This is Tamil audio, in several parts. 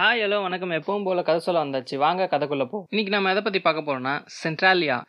ஹாய் ஹலோ வணக்கம். எப்பவும் போல கதை சொல்ல வந்தாச்சு, வாங்க கதைக்குள்ள போ. இன்னைக்கு நம்ம எதை பத்தி பார்க்க போறோம்னா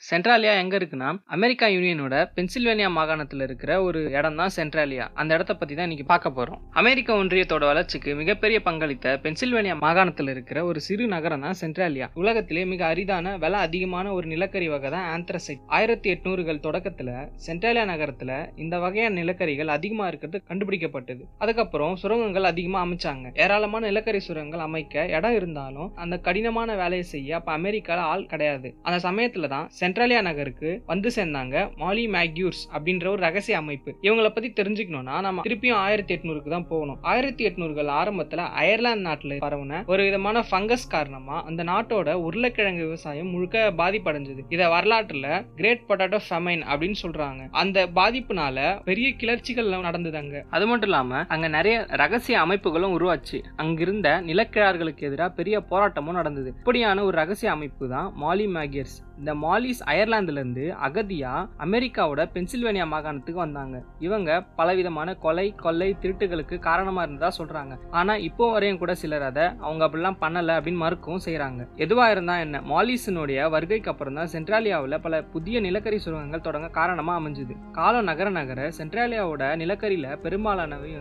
சென்ட்ராலியா எங்க இருக்குன்னா அமெரிக்கா யூனியனோட பென்சில்வேனியா மாகாணத்துல இருக்கிற ஒரு இடம் தான் சென்ட்ராலியா. அந்த இடத்த பத்தி தான் இன்னைக்கு பார்க்க போறோம். அமெரிக்க ஒன்றியத்தோட வளர்ச்சிக்கு மிகப்பெரிய பங்களித்த பென்சில்வேனியா மாகாணத்துல இருக்கிற ஒரு சிறு நகரம் தான் சென்ட்ராலியா. உலகத்திலே மிக அரிதான விலை அதிகமான ஒரு நிலக்கரி வகை தான் ஆந்த்ரசைட். 1800கள் தொடக்கத்துல சென்ட்ராலியா நகரத்துல இந்த வகையான நிலக்கரிகள் அதிகமா இருக்கிறது கண்டுபிடிக்கப்பட்டது. அதுக்கப்புறம் சுரங்கங்கள் அதிகமா அமைச்சாங்க. ஏராளமான நிலக்கரி சுரங்கங்கள் இடம் இருந்தாலும் அந்த கடினமான வேலையை செய்ய அப்ப அமெரிக்கால ஆள் கிடையாது. அந்த சமயத்துல தான் சென்ட்ராலியா நகருக்கு வந்து சேர்ந்தாங்க மாலி மேக்யூர்ஸ் அப்படின்ற ஒரு ரகசிய அமைப்பு. இவங்களை பத்தி தெரிஞ்சுக்கணும்னா நம்ம திருப்பியும் 1800க்கு தான் போகணும். 1800கள் ஆரம்பத்துல அயர்லாந்து நாட்டுல பரவுன ஒரு விதமான ஃபங்கஸ் காரணமா அந்த நாட்டோட உருளைக்கிழங்கு விவசாயம் முழுக்க பாதிப்படைஞ்சது. இதை வரலாற்றுல கிரேட் பொட்டேட்டோ ஃபேமைன் அப்படின்னு சொல்றாங்க. அந்த பாதிப்புனால பெரிய கிளர்ச்சிகள் நடந்ததாங்க. அது மட்டும் இல்லாம அங்க நிறைய ரகசிய அமைப்புகளும் உருவாச்சு. அங்கிருந்த நிலக்கிழ எதிராக பெரிய போராட்டமும் நடந்தது. இப்படியான ஒரு ரகசிய அமைப்பு தான் மாலி மேகியர்ஸ். இந்த மாலிஸ் அயர்லாந்துல இருந்து அகதியா அமெரிக்காவோட பென்சில்வேனியா மாகாணத்துக்கு வந்தாங்க. இவங்க பலவிதமான கொலை திருட்டுகளுக்கு காரணமா இருந்ததா சொல்றாங்க. ஆனா இப்போ வரையும் கூட சிலர் அதை அவங்க அப்படிலாம் பண்ணல அப்படின்னு மறுக்கவும் செய்யறாங்க. எதுவா இருந்தா என்ன, மாலிஸினுடைய வருகைக்கு அப்புறம் தான் சென்ட்ராலியாவில் பல புதிய நிலக்கரி சுரங்கங்கள் தொடங்க காரணமா அமைஞ்சது. காலம் நகர சென்ட்ராலியாவோட நிலக்கரியில பெரும்பாலானவை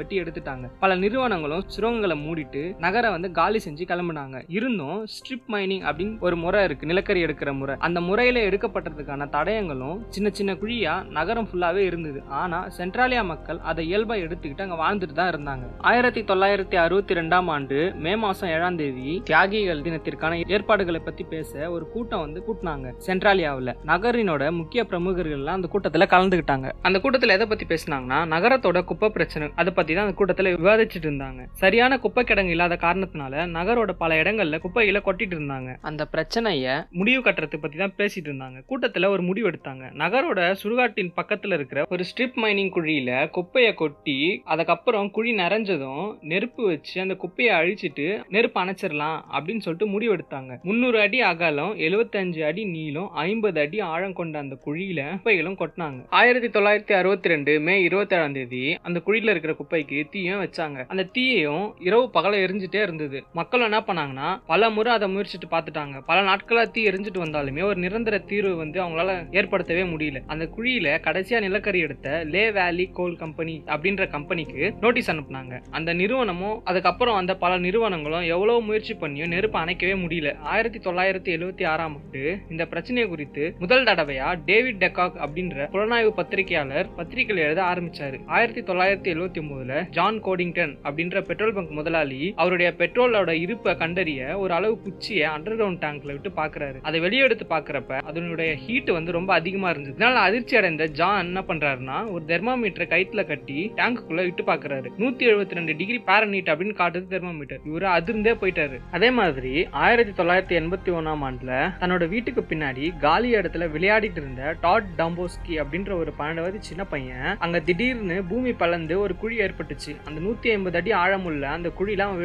வெட்டி எடுத்துட்டாங்க. பல நிறுவனங்களும் சுரங்கங்களை மூடிட்டு நகரை காலி செஞ்சு கிளம்புனாங்க. இருந்தும் ஸ்ட்ரிப் மைனிங் அப்படின்னு ஒரு முறை இருக்கு, நிலக்கரி எடுக்க முறை. அந்த முறையில எடுக்கப்பட்டதுக்கான தடயங்களும் சின்ன சின்ன குழியா நகரம் ஃபுல்லாவே இருந்தது. ஆனா சென்ட்ராலியா மக்கள் அதை இயல்பா எடுத்துக்கிட்டு அங்க வாழ்ந்துட்டு தான் இருந்தாங்க. 1962 மே மாசம் 7 தியாகிகள் தினத்திற்கான ஏற்பாடுகளை பத்தி பேச ஒரு கூட்டம் வந்து கூட்டினாங்க சென்ட்ராலியாவில். நகரினோட முக்கிய பிரமுகர்கள் அந்த கூட்டத்துல கலந்துகிட்டாங்க. அந்த கூட்டத்துல எதை பத்தி பேசினாங்கன்னா நகரத்தோட குப்பை பிரச்சனை, அதை பத்தி தான் அந்த கூட்டத்துல விவாதிச்சுட்டு இருந்தாங்க. சரியான குப்பை கிடங்கு இல்லாத காரணத்தினால நகரோட பல இடங்கள்ல குப்பைகளை கொட்டிட்டு இருந்தாங்க. அந்த பிரச்சனைய முடிவு கட்டுறது பத்தி தான் பேசிட்டு இருந்தாங்க. கூட்டத்துல ஒரு முடிவு எடுத்தாங்க. நகரோட சுடுகாட்டின் பக்கத்துல இருக்கிற ஒரு ஸ்ட்ரிப் மைனிங் குழியில குப்பையை கொட்டி அதுக்கப்புறம் குழி நிறைஞ்சதும் நெருப்பு வச்சு அந்த குப்பையை அழிச்சிட்டு நெருப்பு அணைச்சிடலாம் அப்படின்னு சொல்லிட்டு முடிவு எடுத்தாங்க. 300 அடி அகலம், 75 அடி நீளம், 50 அடி ஆழம் கொண்ட அந்த குழியில குப்பைகளும் கொட்டினாங்க. 1962 மே 27 அந்த குழியில இருக்கிற குப்பைக்கு தீயும் வச்சாங்க. அந்த தீயையும் இரவு பகல எரிஞ்சுட்டே இருந்தது. மக்கள் என்ன பண்ணாங்கன்னா பல முறை அதை முயற்சிட்டு பார்த்துட்டாங்க. பல நாட்களா தீ எரிஞ்சு வந்தாலுமே ஒரு நிரந்தர தீர்வு வந்து அவங்களால ஏற்படுத்தவே முடியல. அந்த குழியில கடைசியா நிலக்கரி எடுத்த லே வேலி கோல் கம்பெனி அப்படின்ற கம்பெனிக்கு நோட்டீஸ் அனுப்புனாங்க. அந்த நிறுவனமும் அதுக்கப்புறம் அந்த பல நிறுவனங்களும் எவ்வளவு முயற்சி பண்ணியும் நெருப்பு அணைக்கவே முடியல. 1976 இந்த பிரச்சனை குறித்து முதல் தடவையா டேவிட் டெக்காக் அப்படின்ற புலனாய்வு பத்திரிகையாளர் பத்திரிகையில் எழுத ஆரம்பிச்சாரு. 1979 ஜான் கோடிங்டன் அப்படின்ற பெட்ரோல் பங்க் முதலாளி அவருடைய பெட்ரோலோட இருப்பை கண்டறிய ஒரு அளவு குச்சியை அண்டர் கிரவுண்ட் டேங்க்ல விட்டு பாக்குறாரு. அதை வெளியே எடுத்து பாக்குறப்ப அதனுடைய ஹீட் வந்து ரொம்ப அதிகமா இருந்தது. இதனால அதிர்ச்சி அடைந்த ஜான் என்ன பண்றாருன்னா ஒரு தெர்மாமீட்டரை கயித்துல கட்டி டேங்குக்குள்ள விட்டு பாக்குறாரு. 172 டிகிரி பாரனீட் அப்படின்னு காட்டுது தெர்மாமீட்டர். இவரு அதிர்ந்தே போயிட்டாரு. அதே மாதிரி 1981 தன்னோட வீட்டுக்கு பின்னாடி காலி இடத்துல விளையாடிட்டு இருந்த டாட் டாம்போஸ்கி அப்படின்ற ஒரு 12 வயது சின்ன பையன் அங்க திடீர்னு பூமி பலந்து ஒரு குழி ஏற்பட்டுச்சு. அந்த 150 அடி ஆழமுள்ள அந்த குழிலாம்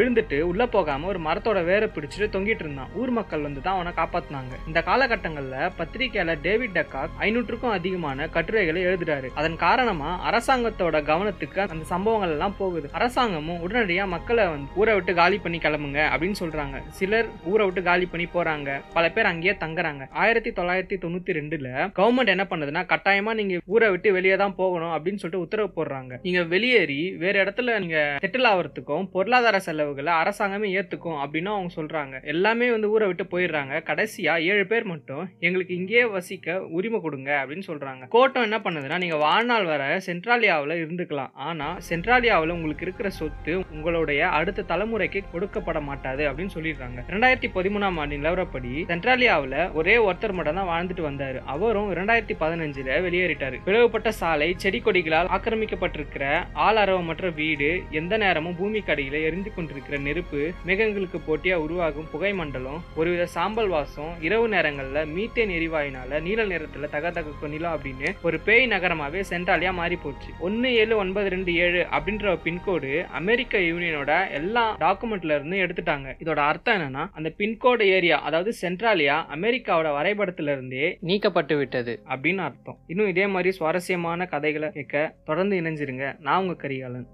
விழுந்துட்டு உள்ள போகாம ஒரு மரத்தோட வேற பிடிச்சிட்டு தொங்கிட்டு இருந்தான். ஊர் மக்கள் வந்து தான் அவனை காப்பாத்தினாங்க. இந்த காலகட்டங்கள்ல பத்திரிகையாளர் டேவிட் டெக்காக் 500க்கும் அதிகமான கட்டுரைகளை எழுதுறாரு. அதன் காரணமா அரசாங்கத்தோட கவனத்துக்கு அந்த சம்பவங்கள் எல்லாம் போகுது. அரசாங்கமும் உடனடியா மக்களை வந்து ஊரை விட்டு காலி பண்ணி கிளம்புங்க அப்படின்னு சொல்றாங்க. சிலர் ஊரை விட்டு காலி பண்ணி போறாங்க, பல பேர் அங்கேயே தங்குறாங்க. 1992 கவர்மெண்ட் என்ன பண்ணுதுன்னா கட்டாயமா நீங்க ஊரை விட்டு வெளியே தான் போகணும் அப்படின்னு சொல்லிட்டு உத்தரவு போடுறாங்க. நீங்க வெளியேறி வேற இடத்துல நீங்க செட்டில் ஆகிறதுக்கும் பொருளாதார செலவுகளை அரசாங்கமே ஏத்துக்கும் அப்படின்னு அவங்க சொல்றாங்க. எல்லாமே வந்து ஊரை விட்டு போயிடுறாங்க. கடைசியா 7 பேர் மட்டும் எங்களுக்கு இங்கே வசிக்க உரிமை கொடுங்க அப்படின்னு சொல்றாங்க. கோட்டம் என்ன பண்ணுதுன்னா நீங்க வாழ்நாள் வர சென்ட்ராலியாவில் இருந்துக்கலாம், ஆனா சென்ட்ராலியாவில் உங்களுக்கு இருக்கிற சொத்து உங்களுடைய அடுத்த தலைமுறைக்கு கொடுக்கப்பட மாட்டாது அப்படின்னு சொல்லிடுறாங்க. 2013 நிலவரப்படி சென்ட்ராலியாவில் ஒரே ஒருத்தர் மட்டும் தான் வாழ்ந்துட்டு வந்தாரு. அவரும் 2015 வெளியேறிட்டாரு. பிளவுபட்ட சாலை, செடி கொடிகளால் ஆக்கிரமிக்கப்பட்டிருக்கிற ஆளரவமற்ற வீடு, எந்த நேரமும் பூமி கடையில எரிந்து கொண்டிருக்கிற நெருப்பு, மேகங்களுக்கு போட்டியா உருவாகும் புகை மண்டலம், ஒருவித சாம்பல் வாசம், இரவு நேரங்கள்ல மீத்தேன் எரிவாயுனால நீல நிறத்துல தகதகக்கும் நிலம் அப்படின்னு ஒரு பேய் நகரமாவே சென்ட்ராலியா மாறி போச்சு. 1792 அப்படின்ற பின்கோடு அமெரிக்க யூனியனோட எல்லா டாக்குமெண்ட்ல இருந்து எடுத்துட்டாங்க. இதோட அர்த்தம் என்னன்னா அந்த பின்கோடு ஏரியா, அதாவது சென்ட்ராலியா அமெரிக்காவோட வரைபடத்துல இருந்தே நீக்கப்பட்டு விட்டது அப்படின்னு அர்த்தம். இன்னும் இதே மாதிரி சுவாரஸ்யமான கதைகளை கேட்க தொடர்ந்து இணைஞ்சிருங்க. நான் உங்க கரிகாலன்.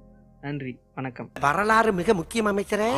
நன்றி, வணக்கம். வரலாறு மிக முக்கியம் அமைச்சரே.